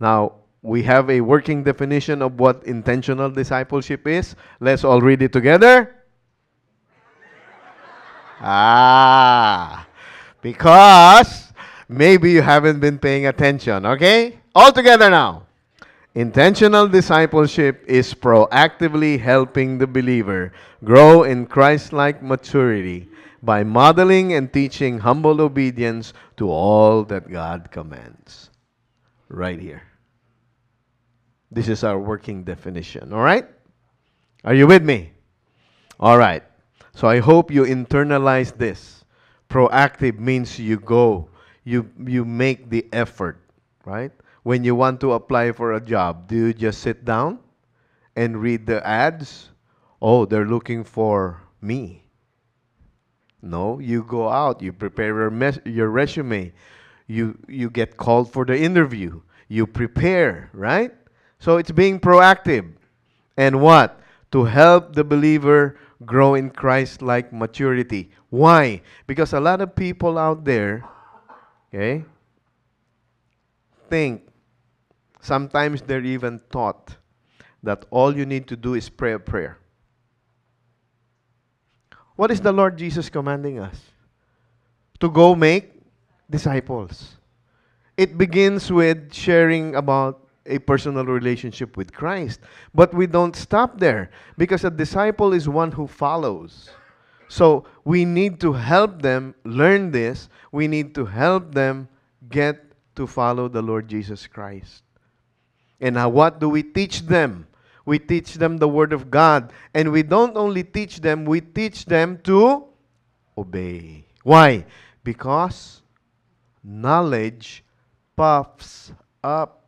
Now, we have a working definition of what intentional discipleship is. Let's all read it together. Because maybe you haven't been paying attention, okay? All together now. Intentional discipleship is proactively helping the believer grow in Christ-like maturity by modeling and teaching humble obedience to all that God commands. Right here. This is our working definition, all right? Are you with me? All right. So I hope you internalize this. Proactive means you go. You make the effort, right? When you want to apply for a job, do you just sit down and read the ads? Oh, they're looking for me. No, you go out, you prepare your resume, you get called for the interview, you prepare, right? So it's being proactive. And what? To help the believer grow in Christ-like maturity. Why? Because a lot of people out there, okay, think, sometimes they're even taught that all you need to do is pray a prayer. What is the Lord Jesus commanding us? To go make disciples. It begins with sharing about a personal relationship with Christ. But we don't stop there, because a disciple is one who follows. So we need to help them learn this. We need to help them get to follow the Lord Jesus Christ. And now what do we teach them? We teach them the Word of God. And we don't only teach them, we teach them to obey. Why? Because knowledge puffs up.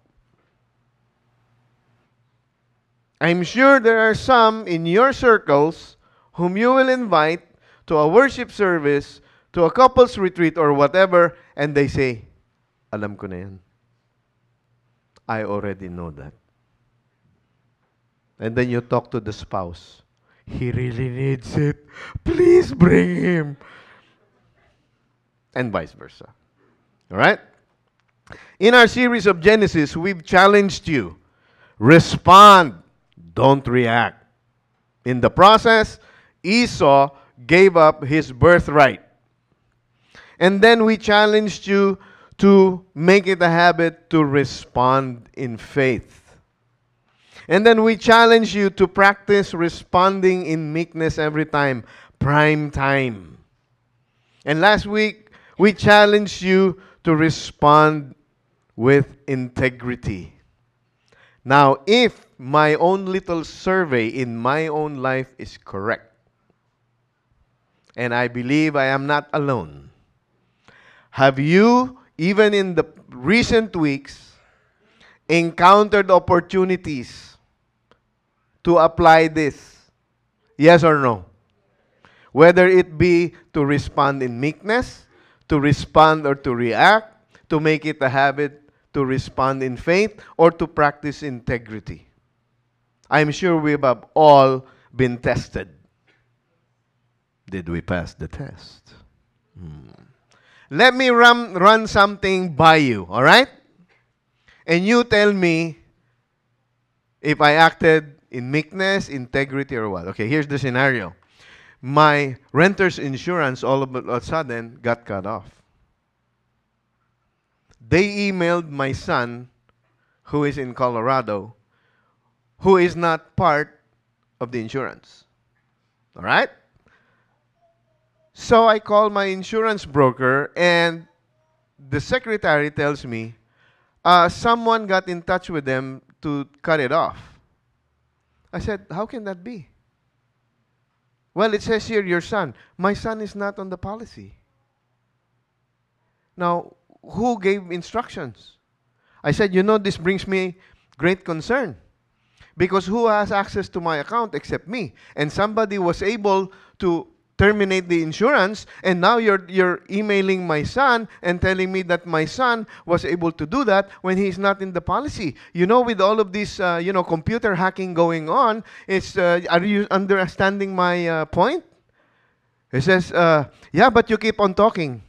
I'm sure there are some in your circles whom you will invite to a worship service, to a couples retreat or whatever, and they say, alam ko na yan. I already know that. And then you talk to the spouse. He really needs it. Please bring him. And vice versa. All right? In our series of Genesis, we've challenged you. Respond. Don't react. In the process, Esau gave up his birthright. And then we challenged you to make it a habit to respond in faith. And then we challenge you to practice responding in meekness every time. Prime time. And last week, we challenged you to respond with integrity. Now, if my own little survey in my own life is correct, and I believe I am not alone, have you, even in the recent weeks, encountered opportunities to apply this? Yes or no? Whether it be to respond in meekness, to respond or to react, to make it a habit to respond in faith, or to practice integrity. I'm sure we have all been tested. Did we pass the test? Let me run something by you, all right? And you tell me if I acted in meekness, integrity, or what. Okay, here's the scenario. My renter's insurance all of a sudden got cut off. They emailed my son, who is in Colorado, who is not part of the insurance. All right? So I call my insurance broker, and the secretary tells me someone got in touch with them to cut it off. I said, how can that be? Well, it says here, your son. My son is not on the policy. Now, who gave instructions? I said, you know, this brings me great concern. Because who has access to my account except me? And somebody was able to terminate the insurance, and now you're emailing my son and telling me that my son was able to do that when he's not in the policy. You know, with all of this, computer hacking going on, are you understanding my point? He says, yeah, but you keep on talking.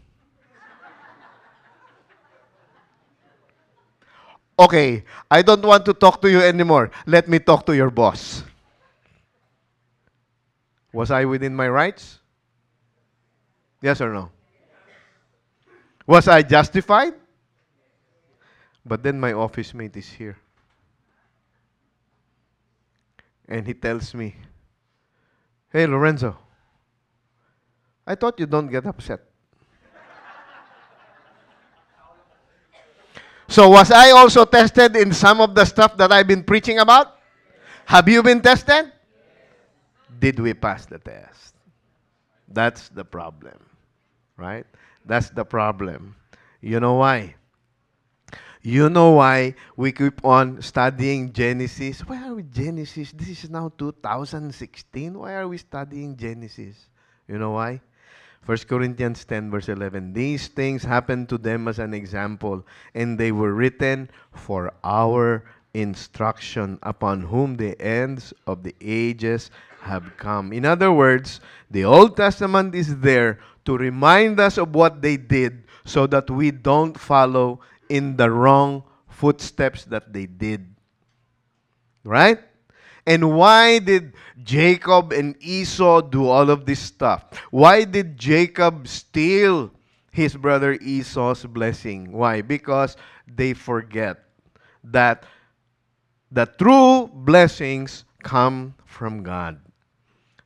okay, I don't want to talk to you anymore. Let me talk to your boss. Was I within my rights? Yes or no? Was I justified? But then my office mate is here. And he tells me, "Hey, Lorenzo, I thought you don't get upset." So was I also tested in some of the stuff that I've been preaching about? Have you been tested? Did we pass the test? That's the problem, right? That's the problem. You know why? You know why we keep on studying Genesis? Why are we Genesis? This is now 2016. Why are we studying Genesis? You know why? First Corinthians 10 verse 11. These things happened to them as an example, and they were written for our instruction, upon whom the ends of the ages have come. In other words, the Old Testament is there to remind us of what they did so that we don't follow in the wrong footsteps that they did. Right? And why did Jacob and Esau do all of this stuff? Why did Jacob steal his brother Esau's blessing? Why? Because they forget that the true blessings come from God.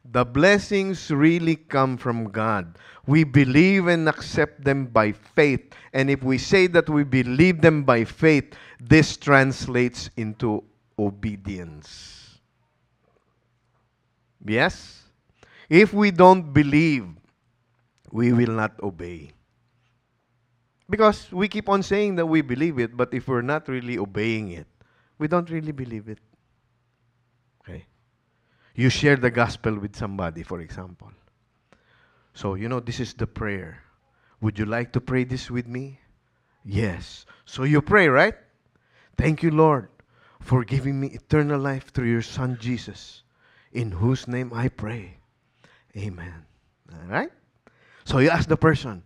The blessings really come from God. We believe and accept them by faith. And if we say that we believe them by faith, this translates into obedience. Yes? If we don't believe, we will not obey. Because we keep on saying that we believe it, but if we're not really obeying it, we don't really believe it. Okay? You share the gospel with somebody, for example. So, you know, this is the prayer. Would you like to pray this with me? Yes. So you pray, right? Thank you, Lord, for giving me eternal life through your Son, Jesus, in whose name I pray. Amen. All right? So you ask the person,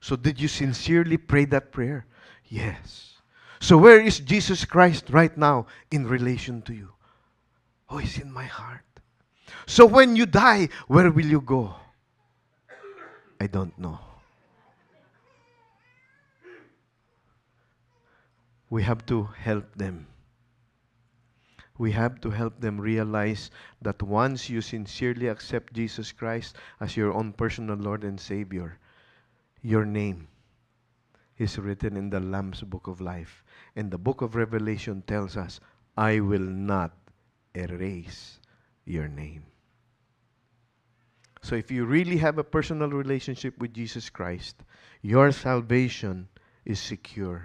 so did you sincerely pray that prayer? Yes. So where is Jesus Christ right now in relation to you? Oh, he's in my heart. So when you die, where will you go? I don't know. We have to help them. We have to help them realize that once you sincerely accept Jesus Christ as your own personal Lord and Savior, your name is written in the Lamb's Book of Life. And the Book of Revelation tells us, I will not erase your name. So if you really have a personal relationship with Jesus Christ, your salvation is secure.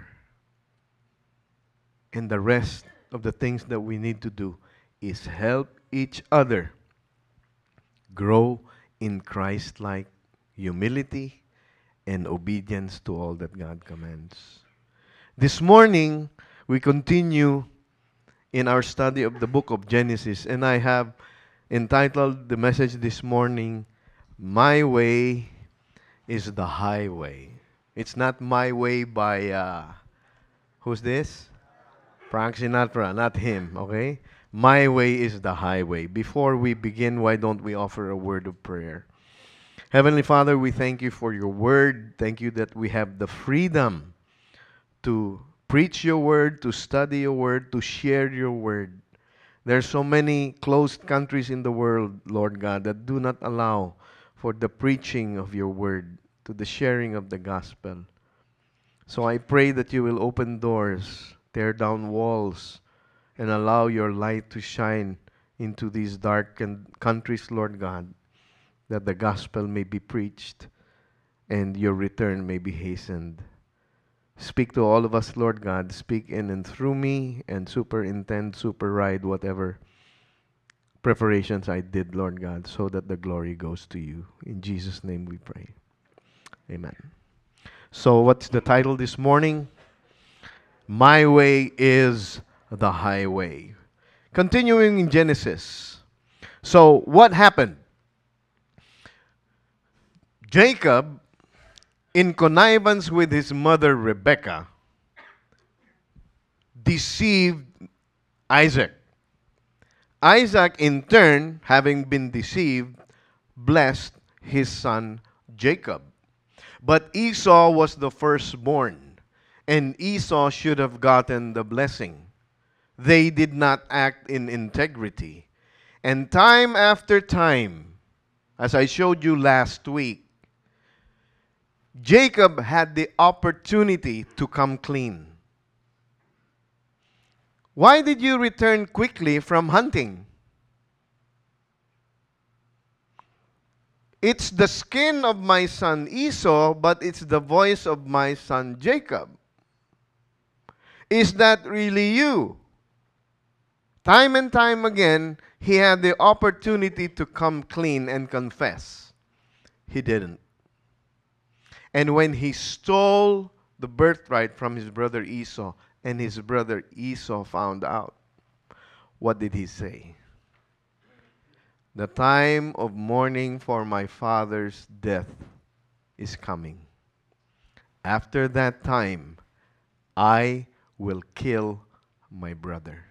And the rest of the things that we need to do is help each other grow in Christ-like humility and obedience to all that God commands. This morning, we continue in our study of the book of Genesis, and I have entitled the message this morning, My Way is the Highway. It's not my way by, who's this? Frank Sinatra, not him, okay? My way is the highway. Before we begin, why don't we offer a word of prayer? Heavenly Father, we thank you for your word. Thank you that we have the freedom to preach your word, to study your word, to share your word. There are so many closed countries in the world, Lord God, that do not allow for the preaching of your word, to the sharing of the gospel. So I pray that you will open doors, tear down walls, and allow your light to shine into these dark countries, Lord God, that the gospel may be preached and your return may be hastened. Speak to all of us, Lord God. Speak in and through me, and superintend, superride, whatever preparations I did, Lord God, so that the glory goes to you. In Jesus' name we pray. Amen. So what's the title this morning? My Way is the Highway. Continuing in Genesis. So what happened? Jacob, in connivance with his mother Rebekah, deceived Isaac. Isaac, in turn, having been deceived, blessed his son Jacob. But Esau was the firstborn, and Esau should have gotten the blessing. They did not act in integrity. And time after time, as I showed you last week, Jacob had the opportunity to come clean. Why did you return quickly from hunting? It's the skin of my son Esau, but it's the voice of my son Jacob. Is that really you? Time and time again, he had the opportunity to come clean and confess. He didn't. And when he stole the birthright from his brother Esau, and his brother Esau found out, what did he say? The time of mourning for my father's death is coming. After that time, I will kill my brother.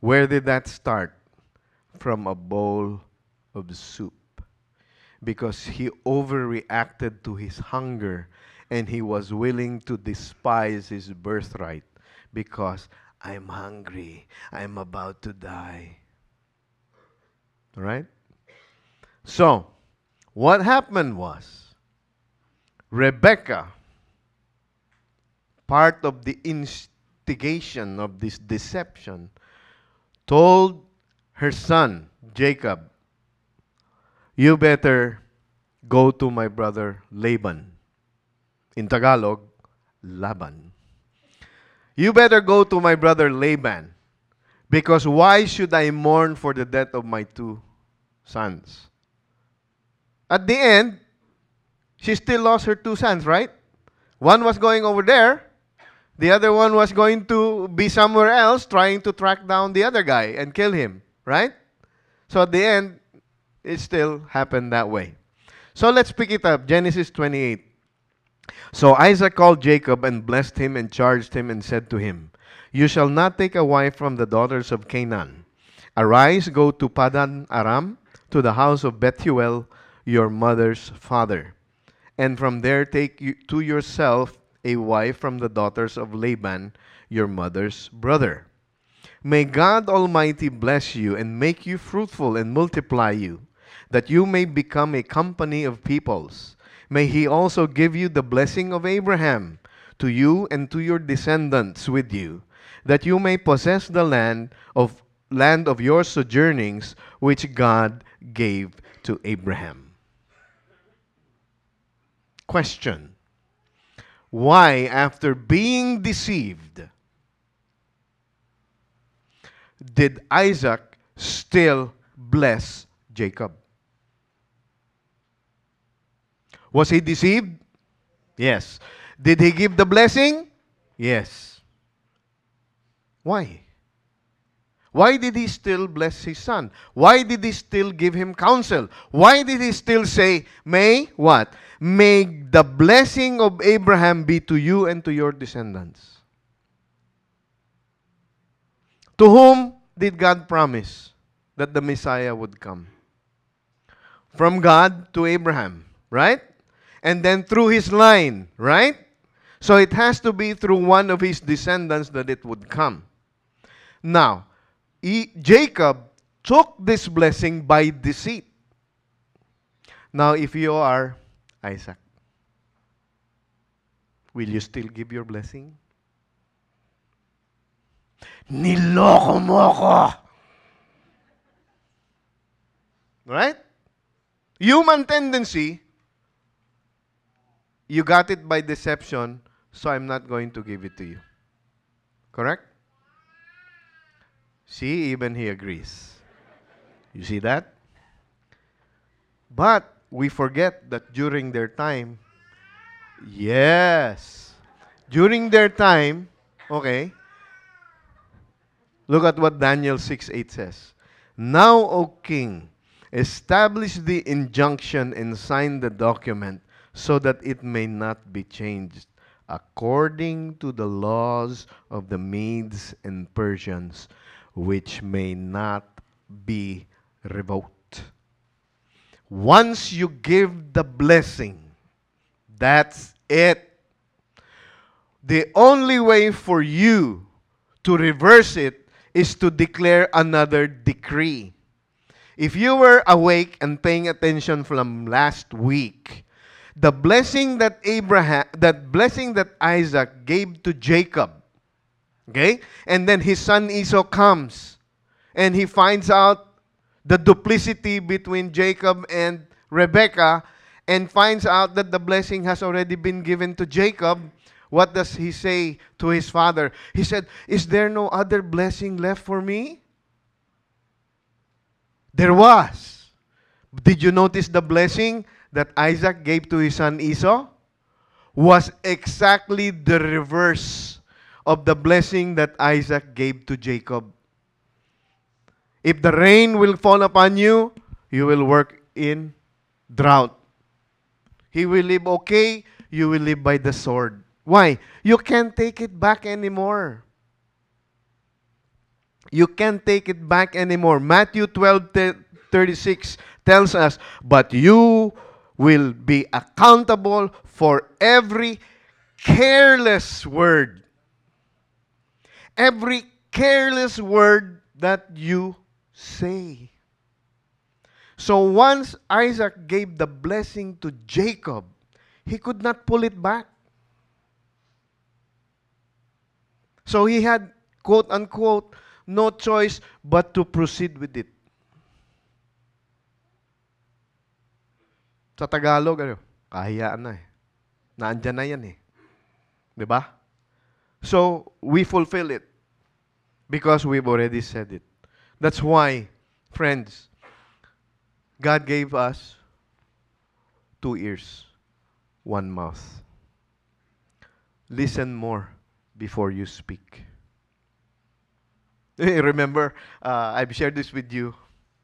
Where did that start? From a bowl of soup. Because he overreacted to his hunger and he was willing to despise his birthright because I'm hungry, I'm about to die. All right? So, what happened was, Rebekah, part of the instigation of this deception, told her son, Jacob, you better go to my brother Laban. In Tagalog, Laban. You better go to my brother Laban, because why should I mourn for the death of my two sons? At the end, she still lost her two sons, right? One was going over there. The other one was going to be somewhere else trying to track down the other guy and kill him, right? So at the end, it still happened that way. So let's pick it up. Genesis 28. So Isaac called Jacob and blessed him and charged him and said to him, you shall not take a wife from the daughters of Canaan. Arise, go to Paddan Aram, to the house of Bethuel, your mother's father. And from there take to yourself a wife from the daughters of Laban, your mother's brother. May God Almighty bless you and make you fruitful and multiply you, that you may become a company of peoples. May He also give you the blessing of Abraham to you and to your descendants with you, that you may possess the land of your sojournings, which God gave to Abraham. Question: why, after being deceived, did Isaac still bless Jacob? Was he deceived? Yes. Did he give the blessing? Yes. Why? Why did he still bless his son? Why did he still give him counsel? Why did he still say, may what? May the blessing of Abraham be to you and to your descendants. To whom did God promise that the Messiah would come? From God to Abraham, right? And then through his line, right? So it has to be through one of his descendants that it would come. Now, Jacob took this blessing by deceit. Now, if you are Isaac, will you still give your blessing? Niloko mo ko. Right? Human tendency, you got it by deception, so I'm not going to give it to you. Correct? See, even he agrees. You see that? But we forget that during their time, okay, look at what Daniel 6:8 says. Now, O king, establish the injunction and sign the document so that it may not be changed according to the laws of the Medes and Persians, which may not be revoked. Once you give the blessing, that's it. The only way for you to reverse it is to declare another decree. If you were awake and paying attention from last week, the blessing that Isaac gave to Jacob, okay? And then his son Esau comes and he finds out the duplicity between Jacob and Rebekah and finds out that the blessing has already been given to Jacob. What does he say to his father? He said, "Is there no other blessing left for me?" There was. Did you notice the blessing that Isaac gave to his son Esau was exactly the reverse of the blessing that Isaac gave to Jacob? If the rain will fall upon you, you will work in drought. He will live okay, you will live by the sword. Why? You can't take it back anymore. You can't take it back anymore. Matthew 12:36 tells us, "But you will be accountable for every careless word." Every careless word that you say. So once Isaac gave the blessing to Jacob, he could not pull it back. So he had, quote unquote, no choice but to proceed with it. Sa Tagalog, kahiyaan na eh. Naandyan na yan eh. Diba? So, we fulfill it because we've already said it. That's why, friends, God gave us 2 ears, 1 mouth. Listen more before you speak. Remember, I've shared this with you,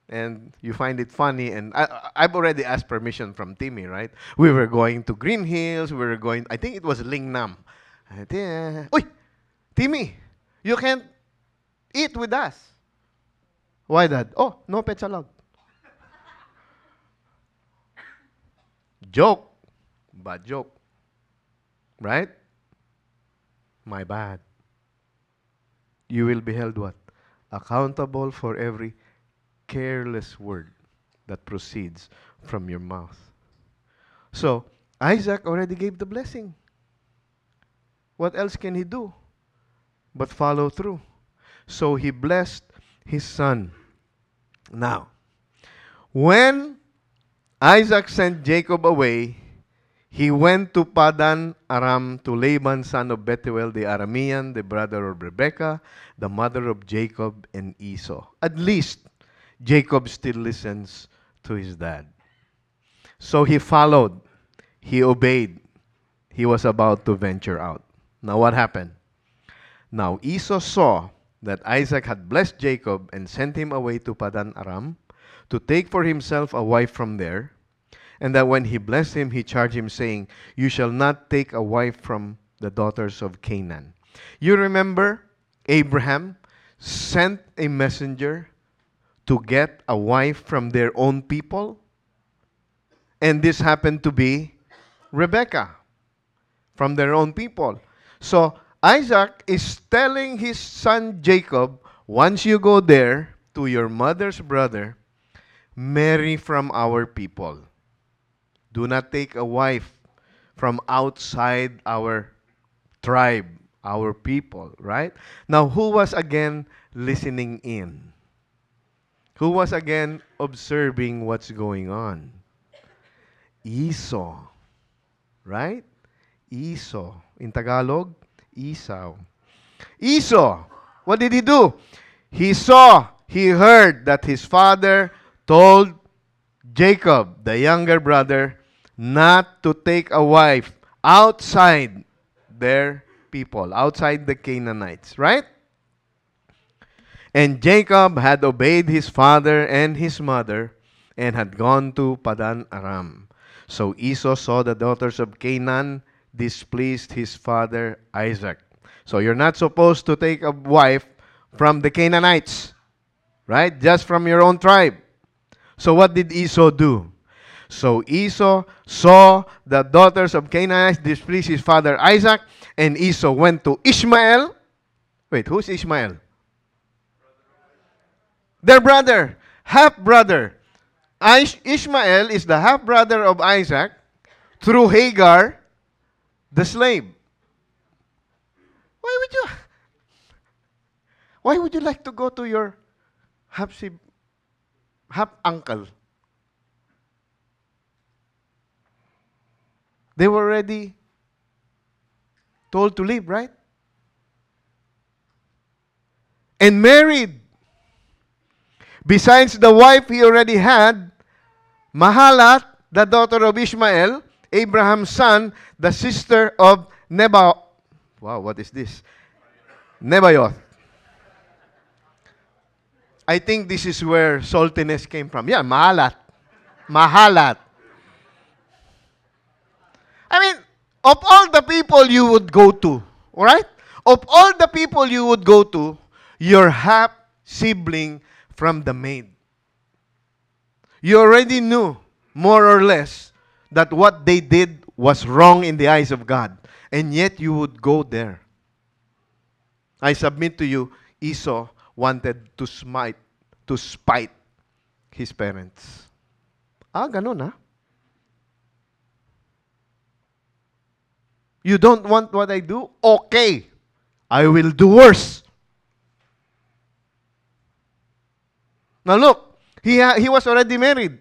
and you find it funny, and I've already asked permission from Timmy, right? We were going to Green Hills, I think it was Ling Nam. Uy, Timmy, you can't eat with us. Why, Dad? Oh, no pets allowed. Joke, bad joke, right? My bad. You will be held what? Accountable for every careless word that proceeds from your mouth. So, Isaac already gave the blessing. What else can he do but follow through? So, he blessed his son. Now, when Isaac sent Jacob away, he went to Paddan Aram to Laban, son of Bethuel the Aramean, the brother of Rebekah, the mother of Jacob and Esau. At least, Jacob still listens to his dad. So he followed. He obeyed. He was about to venture out. Now what happened? Now Esau saw that Isaac had blessed Jacob and sent him away to Paddan Aram to take for himself a wife from there, and that when he blessed him, he charged him, saying, "You shall not take a wife from the daughters of Canaan." You remember Abraham sent a messenger to get a wife from their own people? And this happened to be Rebekah from their own people. So Isaac is telling his son Jacob, once you go there to your mother's brother, marry from our people. Do not take a wife from outside our tribe, our people, right? Now, who was again listening in? Who was again observing what's going on? Esau, right? Esau. In Tagalog, Esau. Esau, what did he do? He saw, he heard that his father told Jacob, the younger brother, not to take a wife outside their people, outside the Canaanites, right? And Jacob had obeyed his father and his mother and had gone to Paddan Aram. So Esau saw the daughters of Canaan displeased his father Isaac. So you're not supposed to take a wife from the Canaanites, right? Just from your own tribe. So what did Esau do? So Esau saw the daughters of Canaanites displease his father Isaac, and Esau went to Ishmael. Wait, who's Ishmael? Their brother, half-brother. Ishmael is the half-brother of Isaac through Hagar, the slave. Why would you like to go to your half-uncle? They were already told to leave, right? And married. Besides the wife he already had, Mahalat, the daughter of Ishmael, Abraham's son, the sister of Nebaioth. Wow, what is this? Nebaioth. I think this is where saltiness came from. Yeah, Mahalat. Mahalat. I mean, of all the people you would go to, all right? Of all the people you would go to, your half-sibling from the maid. You already knew, more or less, that what they did was wrong in the eyes of God. And yet you would go there. I submit to you, Esau wanted to spite his parents. Ah, ganun ah. You don't want what I do? Okay. I will do worse. Now look, he was already married.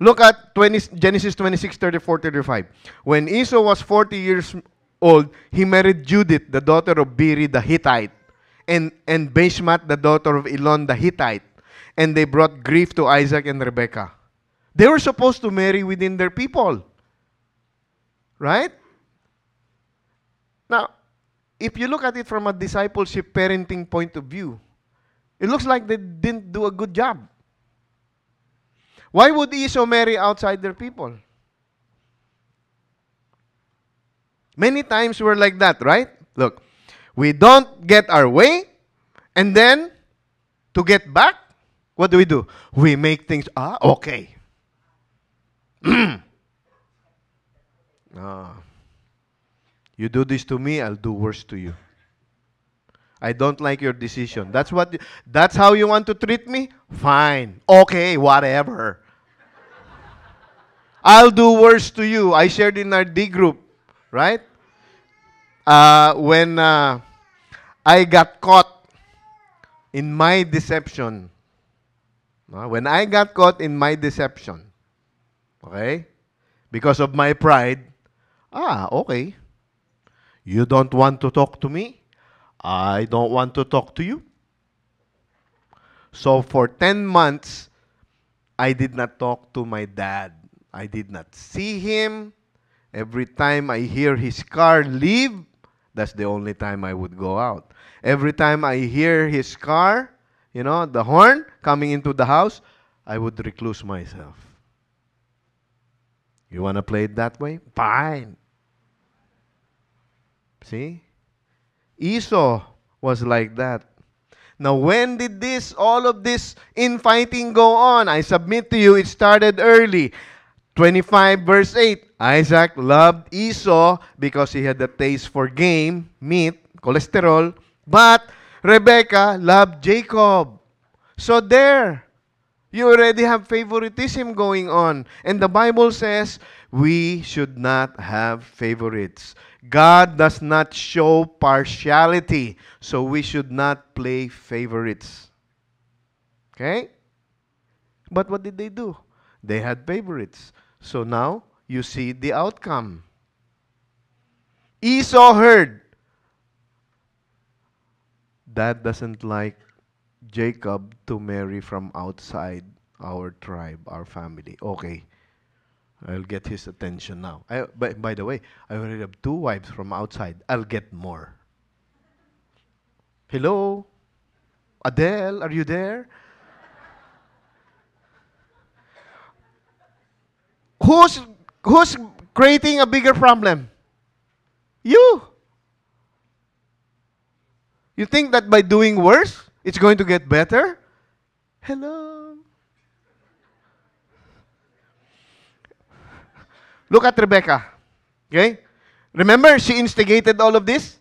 Look at Genesis 26:34-35. When Esau was 40 years old, he married Judith, the daughter of Beeri the Hittite, and Bishmat, the daughter of Elon the Hittite. And they brought grief to Isaac and Rebekah. They were supposed to marry within their people. Right? Now, if you look at it from a discipleship parenting point of view, it looks like they didn't do a good job. Why would Esau marry outside their people? Many times we're like that, right? Look, we don't get our way, and then to get back, what do? We make things, okay. You do this to me, I'll do worse to you. I don't like your decision. That's how you want to treat me? Fine. Okay, whatever. I'll do worse to you. I shared in our D group, right? When I got caught in my deception. Okay? Because of my pride. Okay. You don't want to talk to me? I don't want to talk to you. So for 10 months, I did not talk to my dad. I did not see him. Every time I hear his car leave, that's the only time I would go out. Every time I hear his car, the horn coming into the house, I would recluse myself. You want to play it that way? Fine. See? Esau was like that. Now, when did all of this infighting go on? I submit to you, it started early. 25:8. Isaac loved Esau because he had a taste for game, meat, cholesterol. But Rebekah loved Jacob. So there, you already have favoritism going on. And the Bible says we should not have favorites. God does not show partiality, so we should not play favorites. Okay? But what did they do? They had favorites. So now, you see the outcome. Esau heard, Dad doesn't like Jacob to marry from outside our tribe, our family. Okay. I'll get his attention now. By the way, I already have 2 wives from outside. I'll get more. Hello? Adele, are you there? Who's creating a bigger problem? you. You think that by doing worse, it's going to get better? Hello. Look at Rebekah. Okay? Remember, she instigated all of this?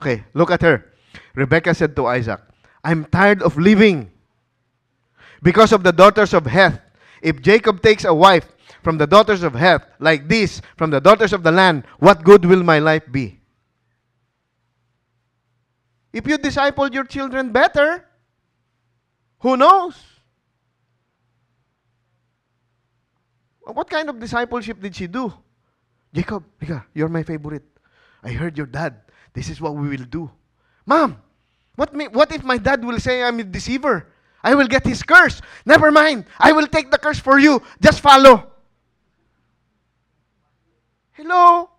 Okay, look at her. Rebekah said to Isaac, I'm tired of living because of the daughters of Heth. If Jacob takes a wife from the daughters of Heth, like this, from the daughters of the land, what good will my life be? If you disciple your children better, who knows? What kind of discipleship did she do? Jacob, you're my favorite. I heard your dad. This is what we will do. Mom, what if my dad will say I'm a deceiver? I will get his curse. Never mind. I will take the curse for you. Just follow. Hello?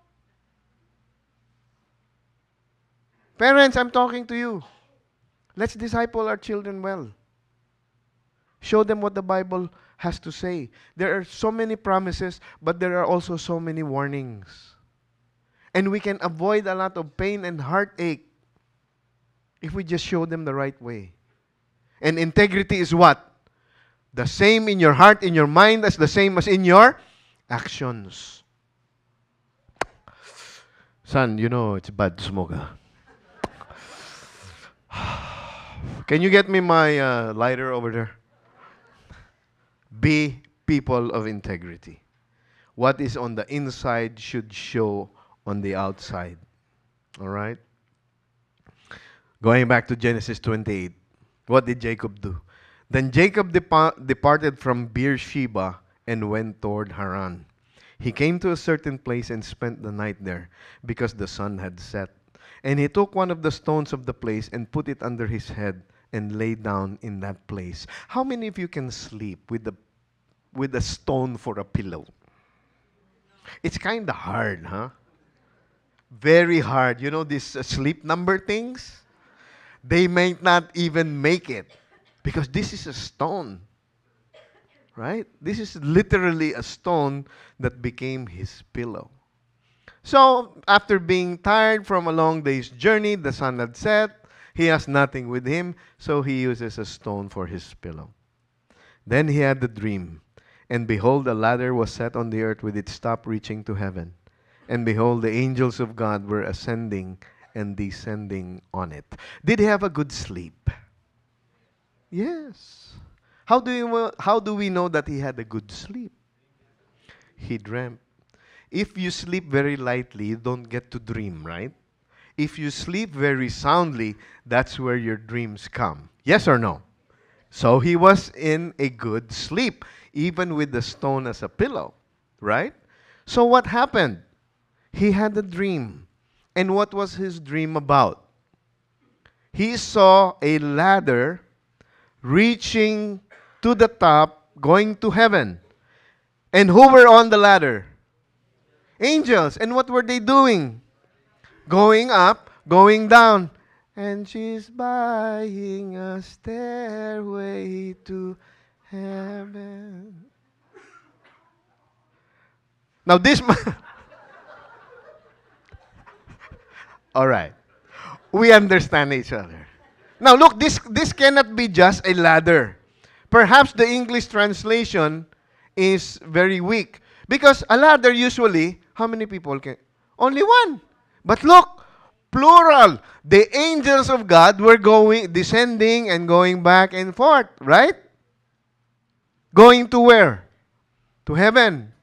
Parents, I'm talking to you. Let's disciple our children well. Show them what the Bible has to say. There are so many promises, but there are also so many warnings. And we can avoid a lot of pain and heartache if we just show them the right way. And integrity is what? The same in your heart, in your mind, as the same as in your actions. Son, you know it's bad to smoke. Huh? Can you get me my lighter over there? Be people of integrity. What is on the inside should show on the outside. All right? Going back to Genesis 28. What did Jacob do? Then Jacob departed from Beersheba and went toward Haran. He came to a certain place and spent the night there because the sun had set. And he took one of the stones of the place and put it under his head and lay down in that place. How many of you can sleep with a stone for a pillow? It's kind of hard, huh? Very hard. You know these sleep number things? They may not even make it because this is a stone, right? This is literally a stone that became his pillow. So after being tired from a long day's journey, the sun had set, he has nothing with him, so he uses a stone for his pillow. Then he had the dream, and behold, a ladder was set on the earth with its top reaching to heaven. And behold, the angels of God were ascending and descending on it. Did he have a good sleep? Yes. How do we know that he had a good sleep? He dreamt. If you sleep very lightly, you don't get to dream, right? If you sleep very soundly, that's where your dreams come. Yes or no? So he was in a good sleep, even with the stone as a pillow, right? So what happened? He had a dream. And what was his dream about? He saw a ladder reaching to the top, going to heaven. And who were on the ladder? Angels. And what were they doing? Going up, going down. And she's buying a stairway to heaven. Now this... All right. We understand each other. Now look, this cannot be just a ladder. Perhaps the English translation is very weak. Because a ladder usually, how many people can? Only one. But look, plural. The angels of God were descending and going back and forth, right? Going to where? To heaven.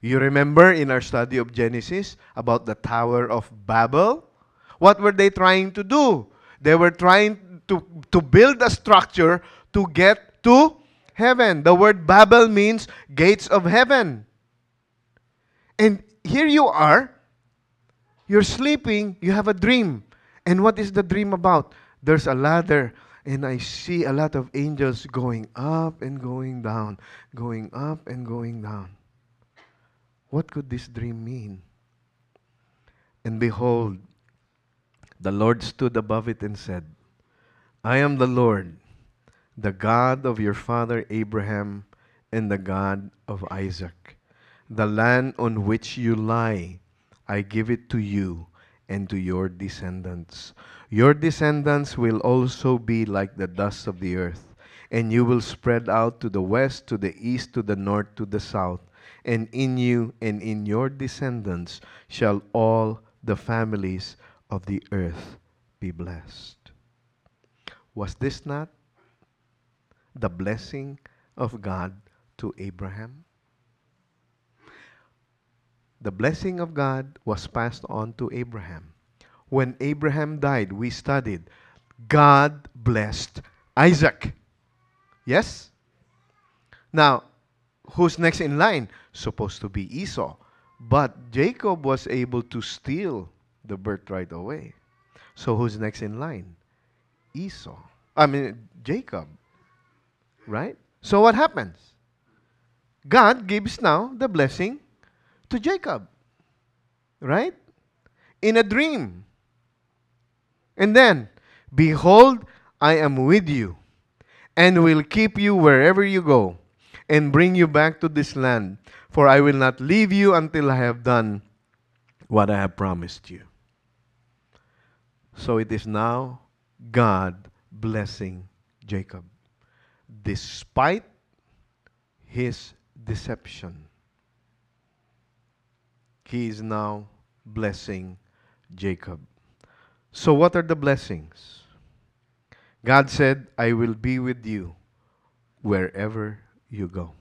You remember in our study of Genesis about the Tower of Babel? What were they trying to do? They were trying to build a structure to get to heaven. The word Babel means gates of heaven. And here you are. You're sleeping. You have a dream. And what is the dream about? There's a ladder. And I see a lot of angels going up and going down. Going up and going down. What could this dream mean? And behold, the Lord stood above it and said, I am the Lord, the God of your father Abraham and the God of Isaac. The land on which you lie, I give it to you and to your descendants. Your descendants will also be like the dust of the earth, and you will spread out to the west, to the east, to the north, to the south. And in you and in your descendants shall all the families of the earth be blessed. Was this not the blessing of God to Abraham? The blessing of God was passed on to Abraham. When Abraham died, we studied, God blessed Isaac. Yes? Now, who's next in line? Supposed to be Esau. But Jacob was able to steal the birthright away. So who's next in line? Jacob. Right? So what happens? God gives now the blessing to Jacob. Right? In a dream. And then, behold, I am with you and will keep you wherever you go, and bring you back to this land, for I will not leave you until I have done what I have promised you. So it is now God blessing Jacob, despite his deception. He is now blessing Jacob. So what are the blessings? God said, I will be with you wherever you go.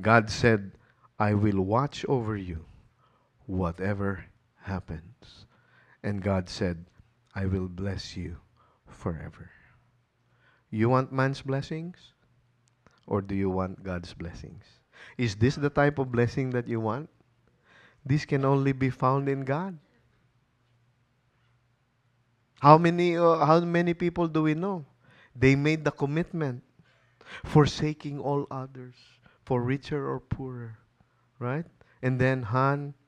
God said, I will watch over you, whatever happens. And God said, I will bless you forever. You want man's blessings? Or do you want God's blessings? Is this the type of blessing that you want? This can only be found in God. How many people do we know? They made the commitment, forsaking all others, for richer or poorer, right? And then,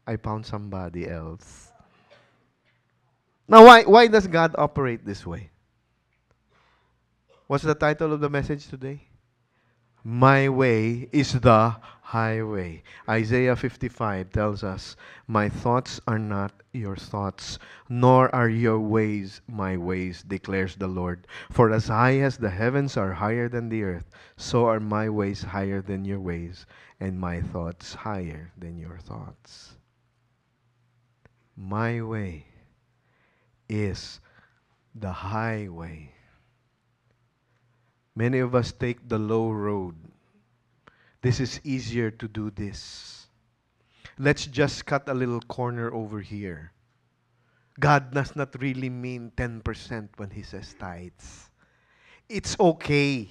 I found somebody else. Now, why does God operate this way? What's the title of the message today? My way is the highway. Isaiah 55 tells us, my thoughts are not your thoughts, nor are your ways my ways, declares the Lord. For as high as the heavens are higher than the earth, so are my ways higher than your ways, and my thoughts higher than your thoughts. My way is the highway. Many of us take the low road. This is easier to do this. Let's just cut a little corner over here. God does not really mean 10% when He says tithes. It's okay.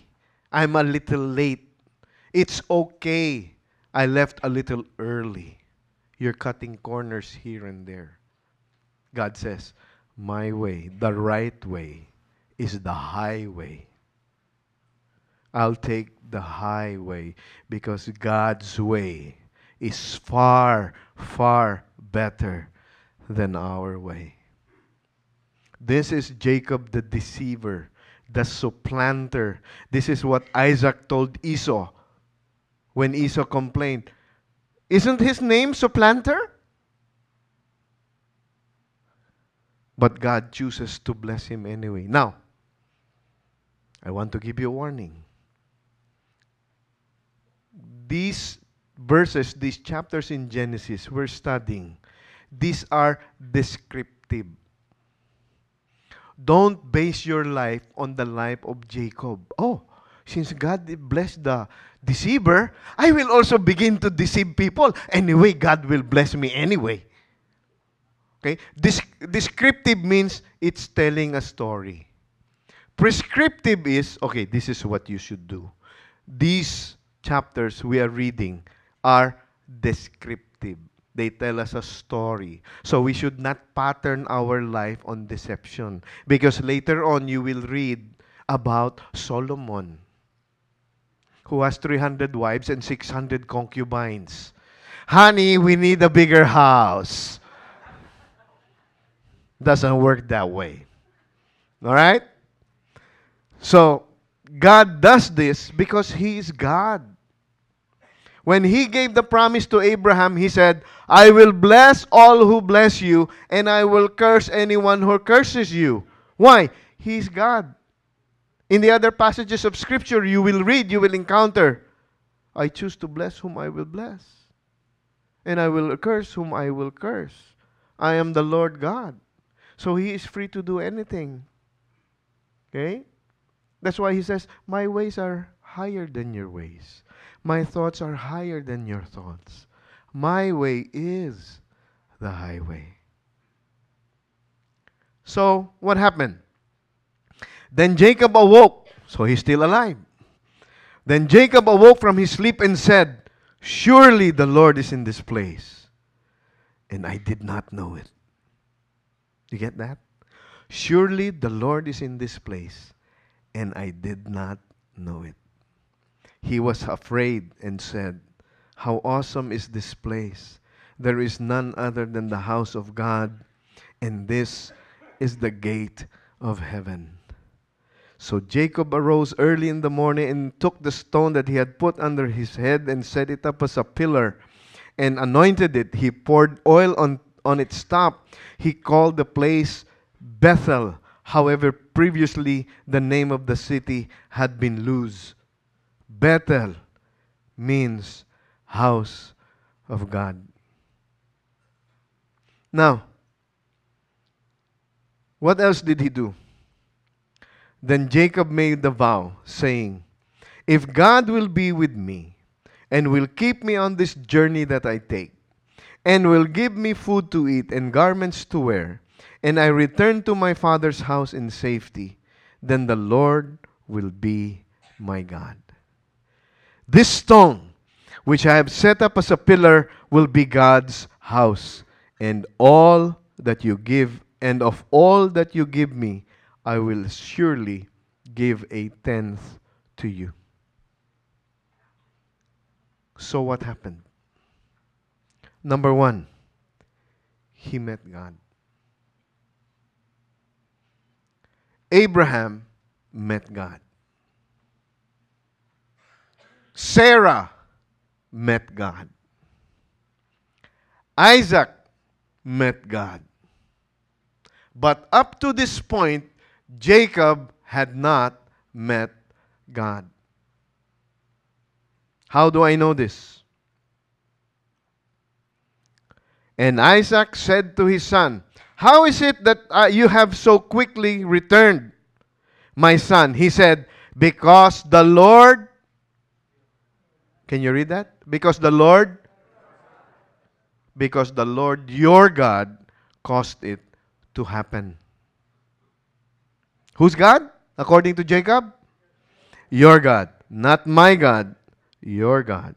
I'm a little late. It's okay. I left a little early. You're cutting corners here and there. God says, my way, the right way, is the highway. I'll take the highway because God's way is far, far better than our way. This is Jacob the deceiver, the supplanter. This is what Isaac told Esau when Esau complained. Isn't his name supplanter? But God chooses to bless him anyway. Now, I want to give you a warning. These chapters in Genesis we're studying, these are descriptive. Don't base your life on the life of Jacob. Oh, since God blessed the deceiver, I will also begin to deceive people. Anyway, God will bless me anyway. Okay? Descriptive means it's telling a story. Prescriptive is, okay, this is what you should do. These chapters we are reading are descriptive. They tell us a story. So we should not pattern our life on deception, because later on you will read about Solomon, who has 300 wives and 600 concubines. Honey, we need a bigger house. Doesn't work that way. All right? So God does this because He is God. When he gave the promise to Abraham, he said, I will bless all who bless you, and I will curse anyone who curses you. Why? He's God. In the other passages of Scripture you will read, you will encounter, I choose to bless whom I will bless, and I will curse whom I will curse. I am the Lord God. So he is free to do anything. Okay? That's why he says, my ways are higher than your ways. My thoughts are higher than your thoughts. My way is the highway. So, what happened? Then Jacob awoke. So he's still alive. Then Jacob awoke from his sleep and said, surely the Lord is in this place, and I did not know it. You get that? Surely the Lord is in this place, and I did not know it. He was afraid and said, how awesome is this place! There is none other than the house of God, and this is the gate of heaven. So Jacob arose early in the morning and took the stone that he had put under his head and set it up as a pillar and anointed it. He poured oil on its top. He called the place Bethel. However, previously the name of the city had been Luz. Bethel means house of God. Now, what else did he do? Then Jacob made the vow, saying, if God will be with me and will keep me on this journey that I take, and will give me food to eat and garments to wear, and I return to my father's house in safety, then the Lord will be my God. This stone, which I have set up as a pillar, will be God's house, and all that you give, and of all that you give me, I will surely give a tenth to you. So what happened? Number one, he met God. Abraham met God. Sarah met God. Isaac met God. But up to this point, Jacob had not met God. How do I know this? And Isaac said to his son, how is it that you have so quickly returned, my son? He said, because the Lord... Can you read that? Because the Lord your God caused it to happen. Who's God? According to Jacob? Your God. Not my God. Your God.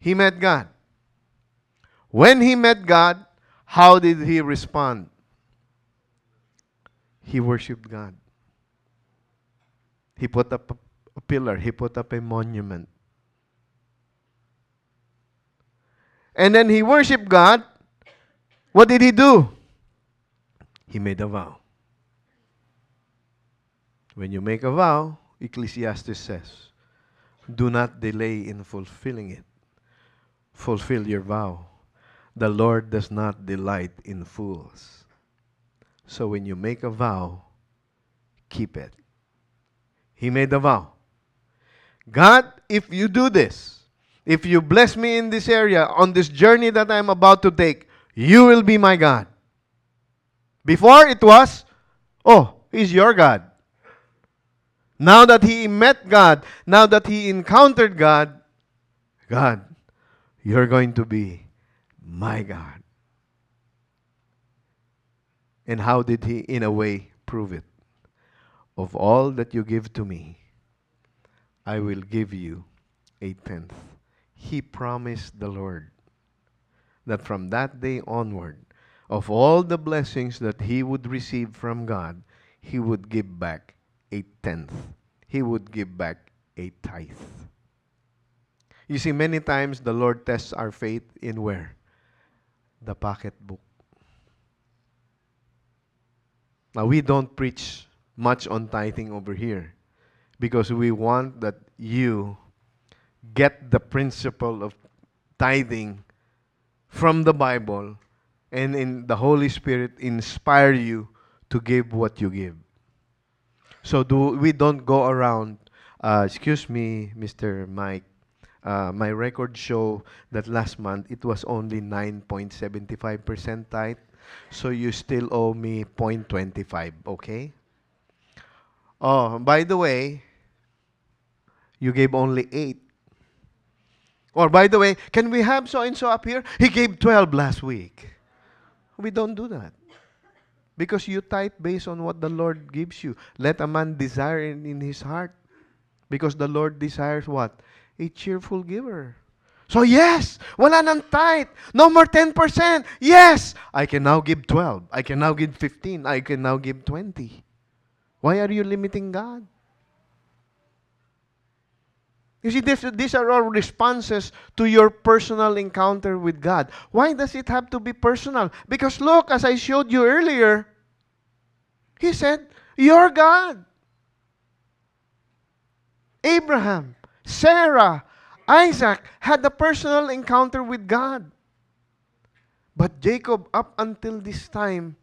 He met God. When he met God, how did he respond? He worshipped God. He put up a pillar. He put up a monument. And then he worshipped God. What did he do? He made a vow. When you make a vow, Ecclesiastes says, do not delay in fulfilling it. Fulfill your vow. The Lord does not delight in fools. So when you make a vow, keep it. He made a vow. God, if you do this, if you bless me in this area, on this journey that I'm about to take, you will be my God. Before it was, oh, he's your God. Now that he met God, now that he encountered God, God, you're going to be my God. And how did he, in a way, prove it? Of all that you give to me, I will give you a tenth. He promised the Lord that from that day onward, of all the blessings that he would receive from God, he would give back a tenth. He would give back a tithe. You see, many times the Lord tests our faith in where? The pocketbook. Now, we don't preach much on tithing over here because we want that you get the principle of tithing from the Bible, and in the Holy Spirit inspire you to give what you give. So we don't go around, excuse me, Mr. Mike, my records show that last month it was only 9.75% tithe, so you still owe me 0.25, okay? Oh, by the way, you gave only 8. Or by the way, can we have so-and-so up here? He gave 12 last week. We don't do that. Because you tithe based on what the Lord gives you. Let a man desire in his heart. Because the Lord desires what? A cheerful giver. So yes, wala nang tithe. No more 10%. Yes, I can now give 12. I can now give 15. I can now give 20. Why are you limiting God? You see, these are all responses to your personal encounter with God. Why does it have to be personal? Because look, as I showed you earlier, He said, "You're God." Abraham, Sarah, Isaac had a personal encounter with God. But Jacob, up until this time,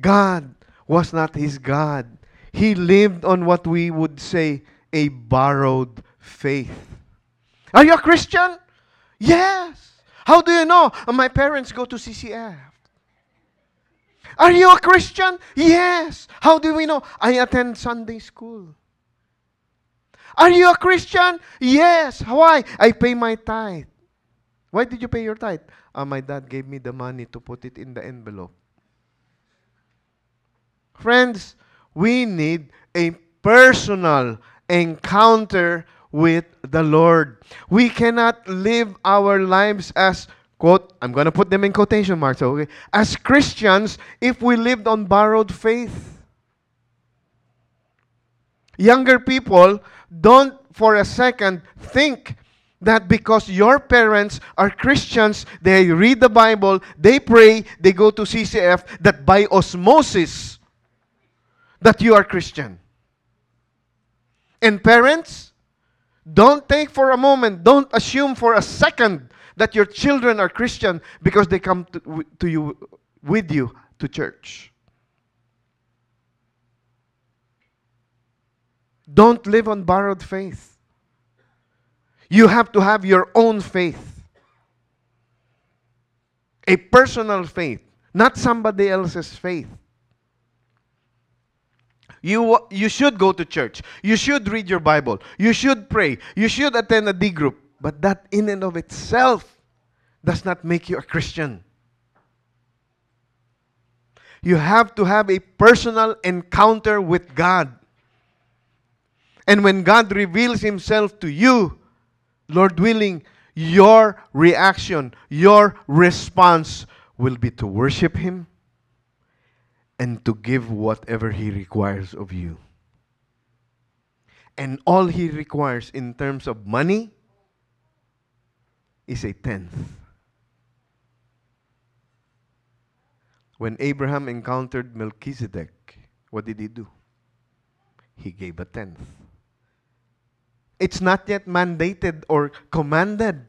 God was not his God. He lived on what we would say a borrowed faith. Are you a Christian? Yes. How do you know? My parents go to CCF. Are you a Christian? Yes. How do we know? I attend Sunday school. Are you a Christian? Yes. Why? I pay my tithe. Why did you pay your tithe? My dad gave me the money to put it in the envelope. Friends, we need a personal encounter with the Lord. We cannot live our lives as, quote, I'm going to put them in quotation marks, okay? As Christians, if we lived on borrowed faith. Younger people, don't for a second think that because your parents are Christians, they read the Bible, they pray, they go to CCF, that by osmosis, that you are Christian. And parents, don't take for a moment, don't assume for a second that your children are Christian because they come with you to church. Don't live on borrowed faith. You have to have your own faith. A personal faith, not somebody else's faith. You should go to church. You should read your Bible. You should pray. You should attend a D group. But that in and of itself does not make you a Christian. You have to have a personal encounter with God. And when God reveals Himself to you, Lord willing, your reaction, your response will be to worship Him and to give whatever He requires of you. And all He requires in terms of money is a tenth. When Abraham encountered Melchizedek, what did he do? He gave a tenth. It's not yet mandated or commanded.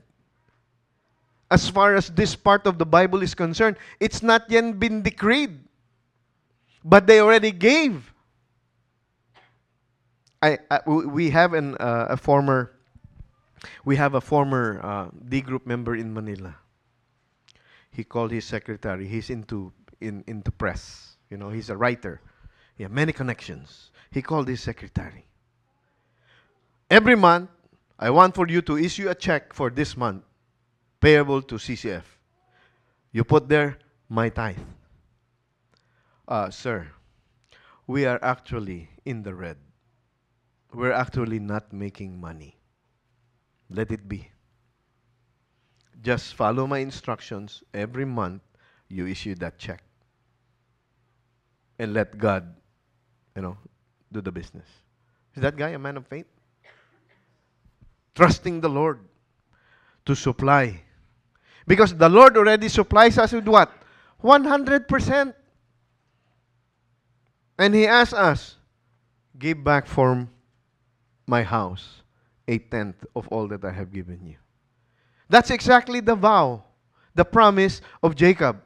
As far as this part of the Bible is concerned, it's not yet been decreed. But they already gave. We have a former D group member in Manila. He called his secretary. He's into press. You know, he's a writer. He has many connections. He called his secretary. Every month, I want for you to issue a check for this month, payable to CCF. You put there my tithe. Sir, we are actually in the red. We're actually not making money. Let it be. Just follow my instructions. Every month, you issue that check. And let God, do the business. Is that guy a man of faith? Trusting the Lord to supply. Because the Lord already supplies us with what? 100%. And He asked us, give back from my house a tenth of all that I have given you. That's exactly the vow, the promise of Jacob.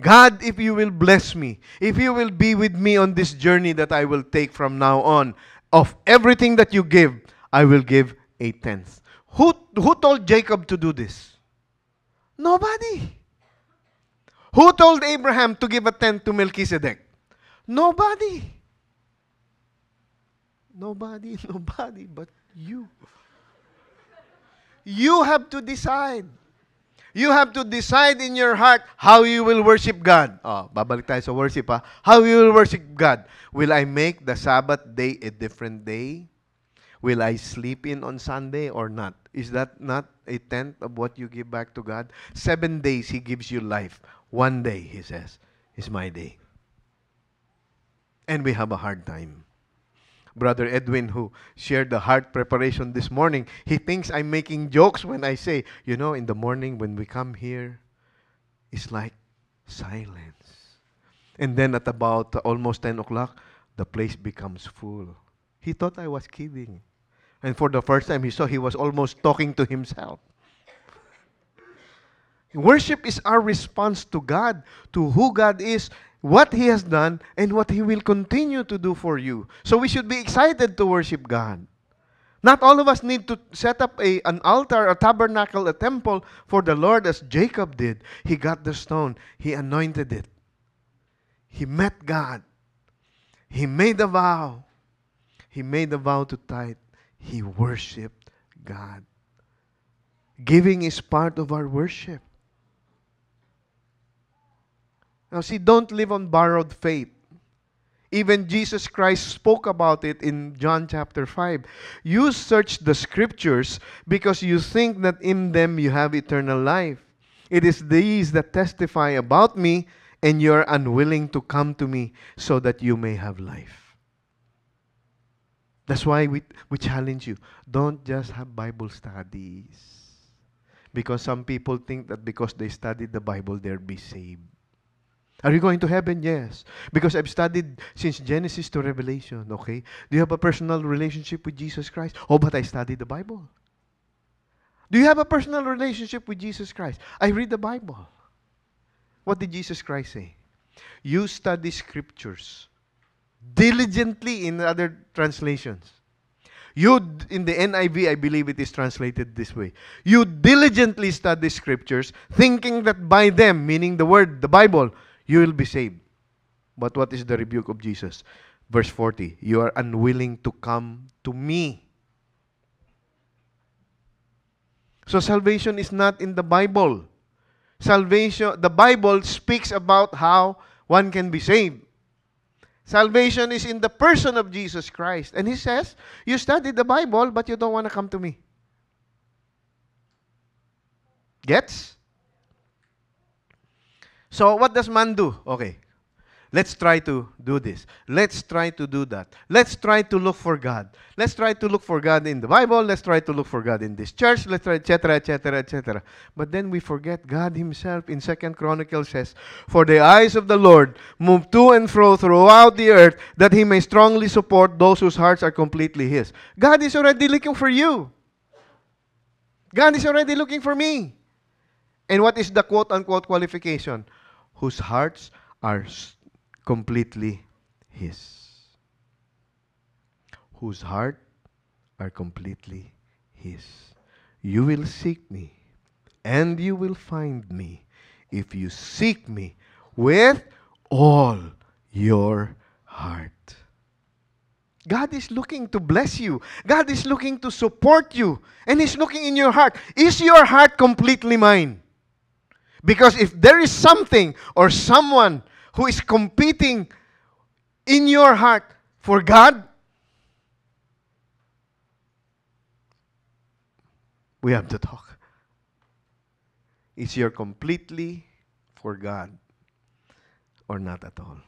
God, if you will bless me, if you will be with me on this journey that I will take from now on, of everything that you give, I will give a tenth. Who told Jacob to do this? Nobody. Who told Abraham to give a tenth to Melchizedek? Nobody. Nobody but you. You have to decide. You have to decide in your heart how you will worship God. Oh, babalik tayo sa worship, ha? How you will worship God. Will I make the Sabbath day a different day? Will I sleep in on Sunday or not? Is that not a tenth of what you give back to God? 7 days He gives you life. One day, He says, is my day. And we have a hard time. Brother Edwin, who shared the heart preparation this morning, he thinks I'm making jokes when I say, you know, in the morning when we come here, it's like silence. And then at about almost 10 o'clock, the place becomes full. He thought I was kidding. And for the first time, he saw he was almost talking to himself. Worship is our response to God, to who God is, what He has done, and what He will continue to do for you. So we should be excited to worship God. Not all of us need to set up an altar, a tabernacle, a temple for the Lord as Jacob did. He got the stone. He anointed it. He met God. He made a vow. He made a vow to tithe. He worshiped God. Giving is part of our worship. Now see, don't live on borrowed faith. Even Jesus Christ spoke about it in John chapter 5. You search the Scriptures because you think that in them you have eternal life. It is these that testify about me, and you are unwilling to come to me so that you may have life. That's why we challenge you. Don't just have Bible studies. Because some people think that because they studied the Bible, they'll be saved. Are you going to heaven? Yes. Because I've studied since Genesis to Revelation, okay? Do you have a personal relationship with Jesus Christ? Oh, but I studied the Bible. Do you have a personal relationship with Jesus Christ? I read the Bible. What did Jesus Christ say? You study Scriptures diligently, in other translations. In the NIV, I believe it is translated this way. You diligently study Scriptures, thinking that by them, meaning the Word, the Bible, you will be saved. But what is the rebuke of Jesus? Verse 40, you are unwilling to come to me. So salvation is not in the Bible. Salvation, the Bible speaks about how one can be saved. Salvation is in the person of Jesus Christ. And He says, you studied the Bible, but you don't want to come to me. Gets? So what does man do? Okay, let's try to do this. Let's try to do that. Let's try to look for God. Let's try to look for God in the Bible. Let's try to look for God in this church. Let's try, etc., etc., etc. But then we forget God Himself in 2 Chronicles says, for the eyes of the Lord move to and fro throughout the earth, that He may strongly support those whose hearts are completely His. God is already looking for you. God is already looking for me. And what is the quote-unquote qualification? Whose hearts are completely His. Whose heart are completely His. You will seek me, and you will find me, if you seek me with all your heart. God is looking to bless you. God is looking to support you. And He's looking in your heart. Is your heart completely mine? Because if there is something or someone who is competing in your heart for God, we have to talk. Is your completely for God or not at all?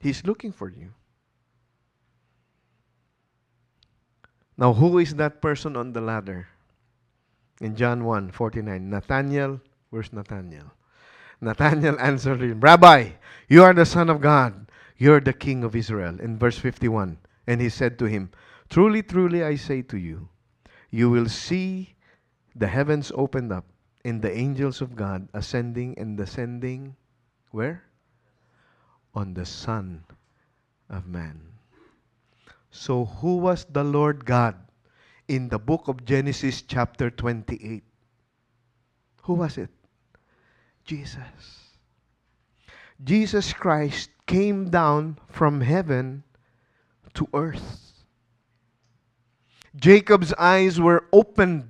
He's looking for you. Now, who is that person on the ladder? In John 1:49, Nathaniel, where's Nathaniel? Nathaniel answered him, Rabbi, you are the Son of God. You are the King of Israel. In verse 51, and he said to him, Truly, truly, I say to you, you will see the heavens opened up and the angels of God ascending and descending, where? On the Son of Man. So who was the Lord God in the book of Genesis chapter 28? Who was it? Jesus. Jesus Christ came down from heaven to earth. Jacob's eyes were opened.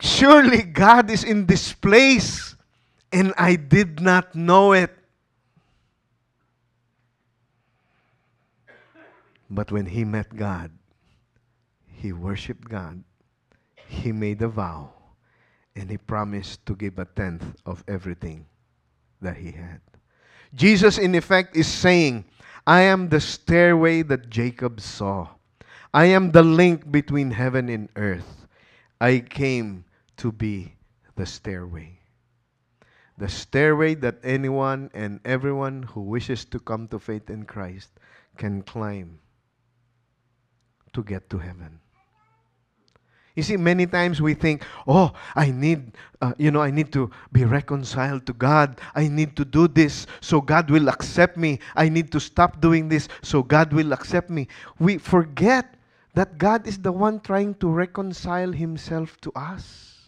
Surely God is in this place, and I did not know it. But when he met God, he worshiped God, he made a vow, and he promised to give a tenth of everything that he had. Jesus, in effect, is saying, I am the stairway that Jacob saw. I am the link between heaven and earth. I came to be the stairway. The stairway that anyone and everyone who wishes to come to faith in Christ can climb to get to heaven. You see, many times we think, oh, I need to be reconciled to God. I need to do this so God will accept me. I need to stop doing this so God will accept me. We forget that God is the one trying to reconcile himself to us.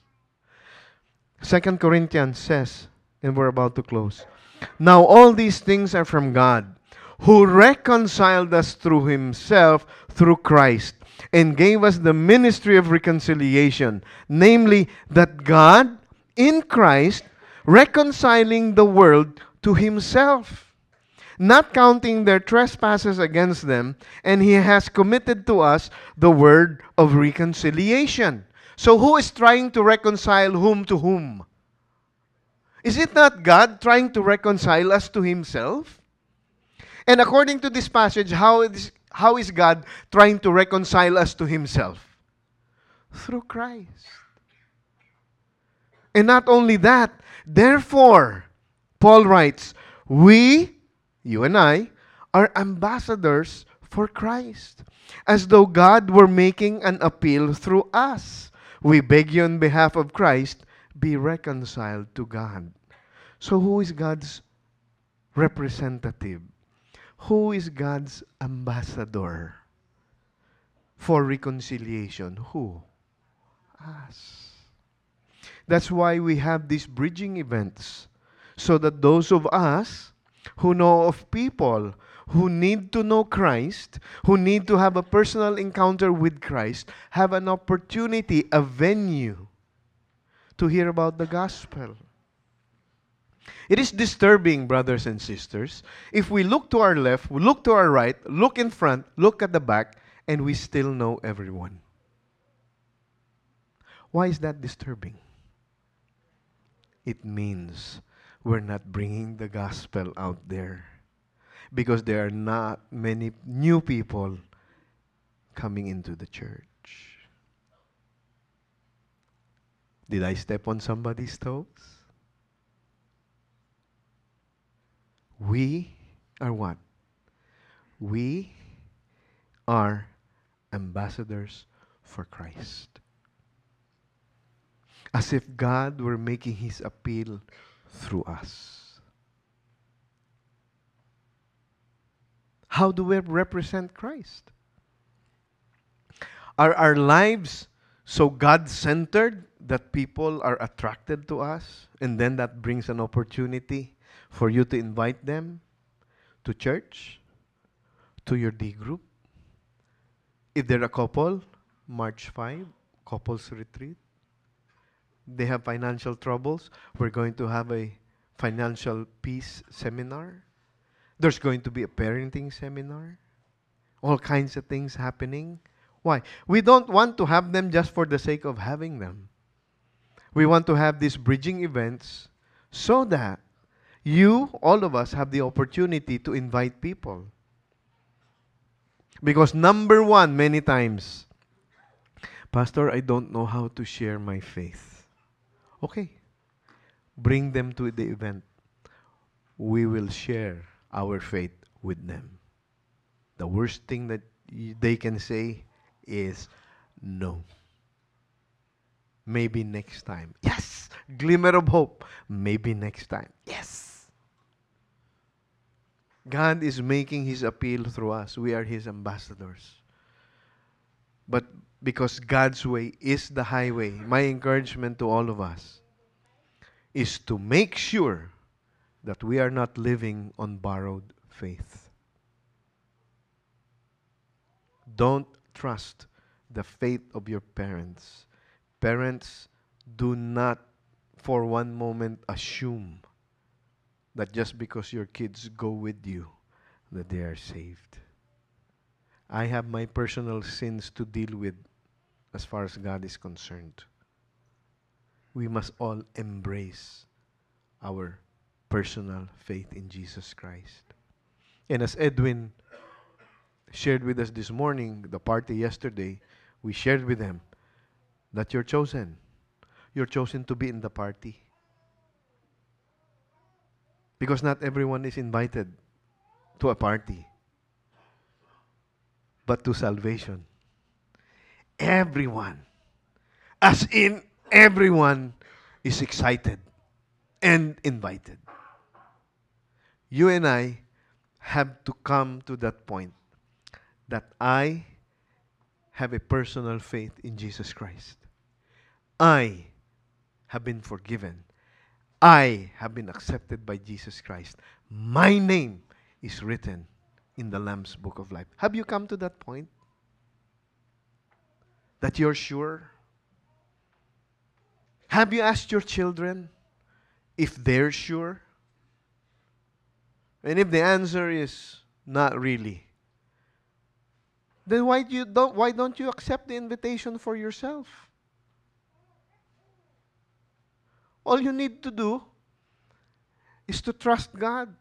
2 Corinthians says, and we're about to close, now all these things are from God, who reconciled us through himself, through Christ, and gave us the ministry of reconciliation, namely that God, in Christ, reconciling the world to himself, not counting their trespasses against them, and he has committed to us the word of reconciliation. So who is trying to reconcile whom to whom? Is it not God trying to reconcile us to himself? And according to this passage, how is God trying to reconcile us to himself? Through Christ. And not only that, therefore, Paul writes, we, you and I, are ambassadors for Christ, as though God were making an appeal through us. We beg you on behalf of Christ, be reconciled to God. So who is God's representative? Who is God's ambassador for reconciliation? Who? Us. That's why we have these bridging events, so that those of us who know of people who need to know Christ, who need to have a personal encounter with Christ, have an opportunity, a venue, to hear about the gospel. It is disturbing, brothers and sisters, if we look to our left, we look to our right, look in front, look at the back, and we still know everyone. Why is that disturbing? It means we're not bringing the gospel out there, because there are not many new people coming into the church. Did I step on somebody's toes? We are what? We are ambassadors for Christ. As if God were making his appeal through us. How do we represent Christ? Are our lives so God-centered that people are attracted to us, and then that brings an opportunity for you to invite them to church, to your D group? If they're a couple, March 5, couples retreat. They have financial troubles, we're going to have a financial peace seminar. There's going to be a parenting seminar. All kinds of things happening. Why? We don't want to have them just for the sake of having them. We want to have these bridging events so that you, all of us, have the opportunity to invite people. Because number one, many times, Pastor, I don't know how to share my faith. Okay. Bring them to the event. We will share our faith with them. the worst thing that they can say is no. Maybe next time. Yes! Glimmer of hope. Maybe next time. Yes! God is making His appeal through us. We are His ambassadors. But because God's way is the highway, my encouragement to all of us is to make sure that we are not living on borrowed faith. Don't trust the faith of your parents. Parents, do not for one moment assume that just because your kids go with you, that they are saved. I have my personal sins to deal with as far as God is concerned. We must all embrace our personal faith in Jesus Christ. And as Edwin shared with us this morning, the party yesterday, we shared with them that you're chosen. You're chosen to be in the party. Because not everyone is invited to a party, but to salvation. Everyone, as in everyone, is excited and invited. You and I have to come to that point that I have a personal faith in Jesus Christ. I have been forgiven. I have been accepted by Jesus Christ. My name is written in the Lamb's Book of Life. Have you come to that point? That you're sure? Have you asked your children if they're sure? And if the answer is not really, then why don't you accept the invitation for yourself? All you need to do is to trust God.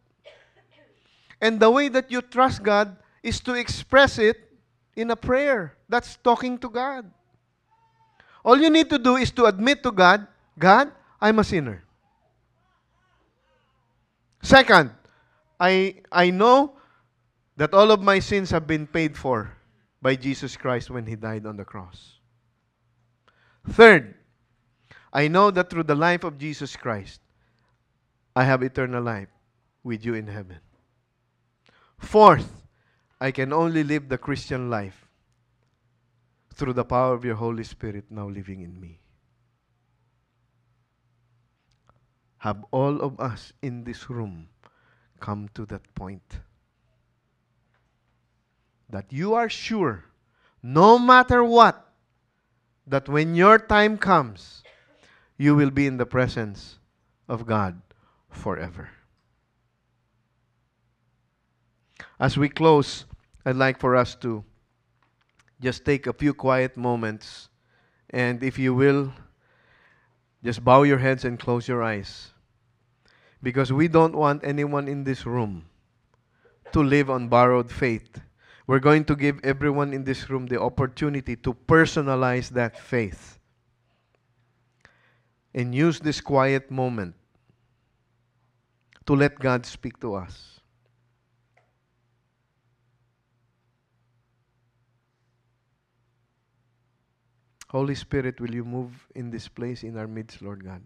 And the way that you trust God is to express it in a prayer. That's talking to God. All you need to do is to admit to God, God, I'm a sinner. Second, I know that all of my sins have been paid for by Jesus Christ when He died on the cross. Third, I know that through the life of Jesus Christ, I have eternal life with you in heaven. Fourth, I can only live the Christian life through the power of your Holy Spirit now living in me. Have all of us in this room come to that point? That you are sure, no matter what, that when your time comes, you will be in the presence of God forever. As we close, I'd like for us to just take a few quiet moments. And if you will, just bow your heads and close your eyes. Because we don't want anyone in this room to live on borrowed faith. We're going to give everyone in this room the opportunity to personalize that faith and use this quiet moment to let God speak to us. Holy Spirit, will you move in this place in our midst, Lord God?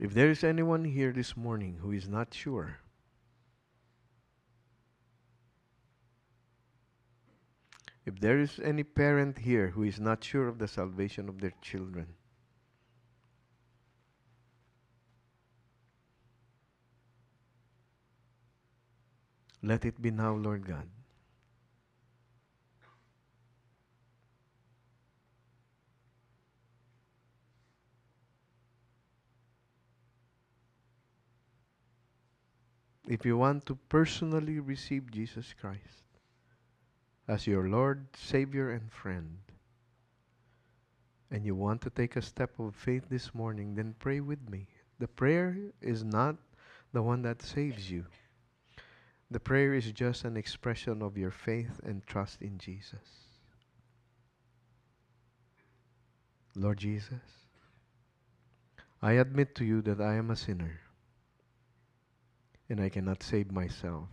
If there is anyone here this morning who is not sure, if there is any parent here who is not sure of the salvation of their children, let it be now, Lord God. If you want to personally receive Jesus Christ as your Lord, Savior, and friend, and you want to take a step of faith this morning, then pray with me. The prayer is not the one that saves you. The prayer is just an expression of your faith and trust in Jesus. Lord Jesus, I admit to you that I am a sinner, and I cannot save myself.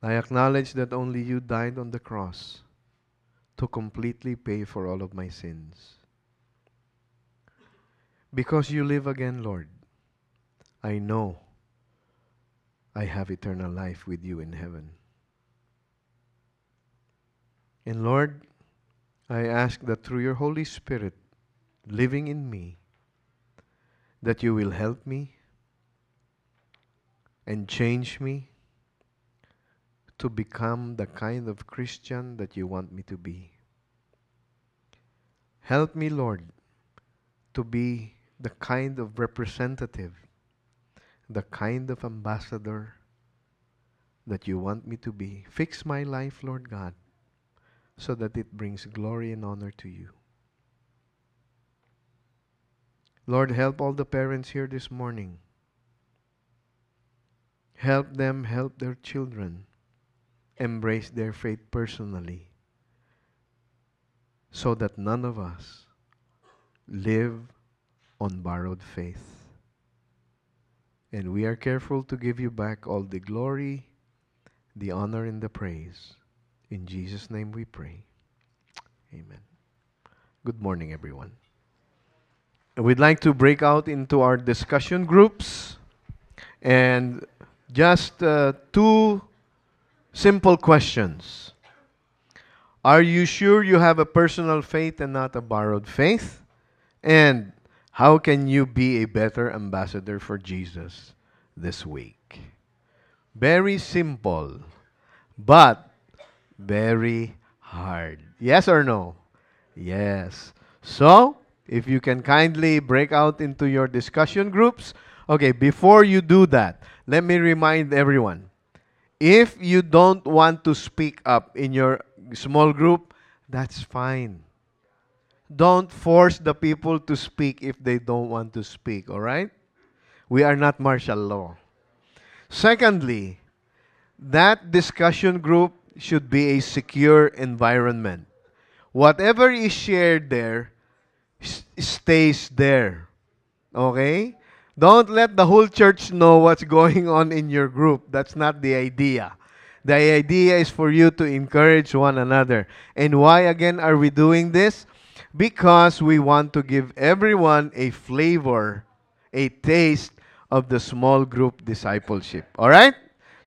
I acknowledge that only you died on the cross to completely pay for all of my sins. Because you live again, Lord, I know I have eternal life with you in heaven. And Lord, I ask that through your Holy Spirit living in me, that you will help me and change me to become the kind of Christian that you want me to be. Help me, Lord, to be the kind of representative, the kind of ambassador that you want me to be. Fix my life, Lord God, so that it brings glory and honor to you. Lord, help all the parents here this morning. Help them help their children embrace their faith personally, so that none of us live on borrowed faith. And we are careful to give you back all the glory, the honor, and the praise. In Jesus' name we pray. Amen. Good morning, everyone. We'd like to break out into our discussion groups, and just two simple questions. Are you sure you have a personal faith and not a borrowed faith? And how can you be a better ambassador for Jesus this week? Very simple, but very hard. Yes or no? Yes. So, if you can kindly break out into your discussion groups. Okay, before you do that, let me remind everyone. If you don't want to speak up in your small group, that's fine. Don't force the people to speak if they don't want to speak, all right? We are not martial law. Secondly, that discussion group should be a secure environment. Whatever is shared there, stays there. Okay? Don't let the whole church know what's going on in your group. That's not the idea. The idea is for you to encourage one another. And why again are we doing this? Because we want to give everyone a flavor, a taste of the small group discipleship. All right?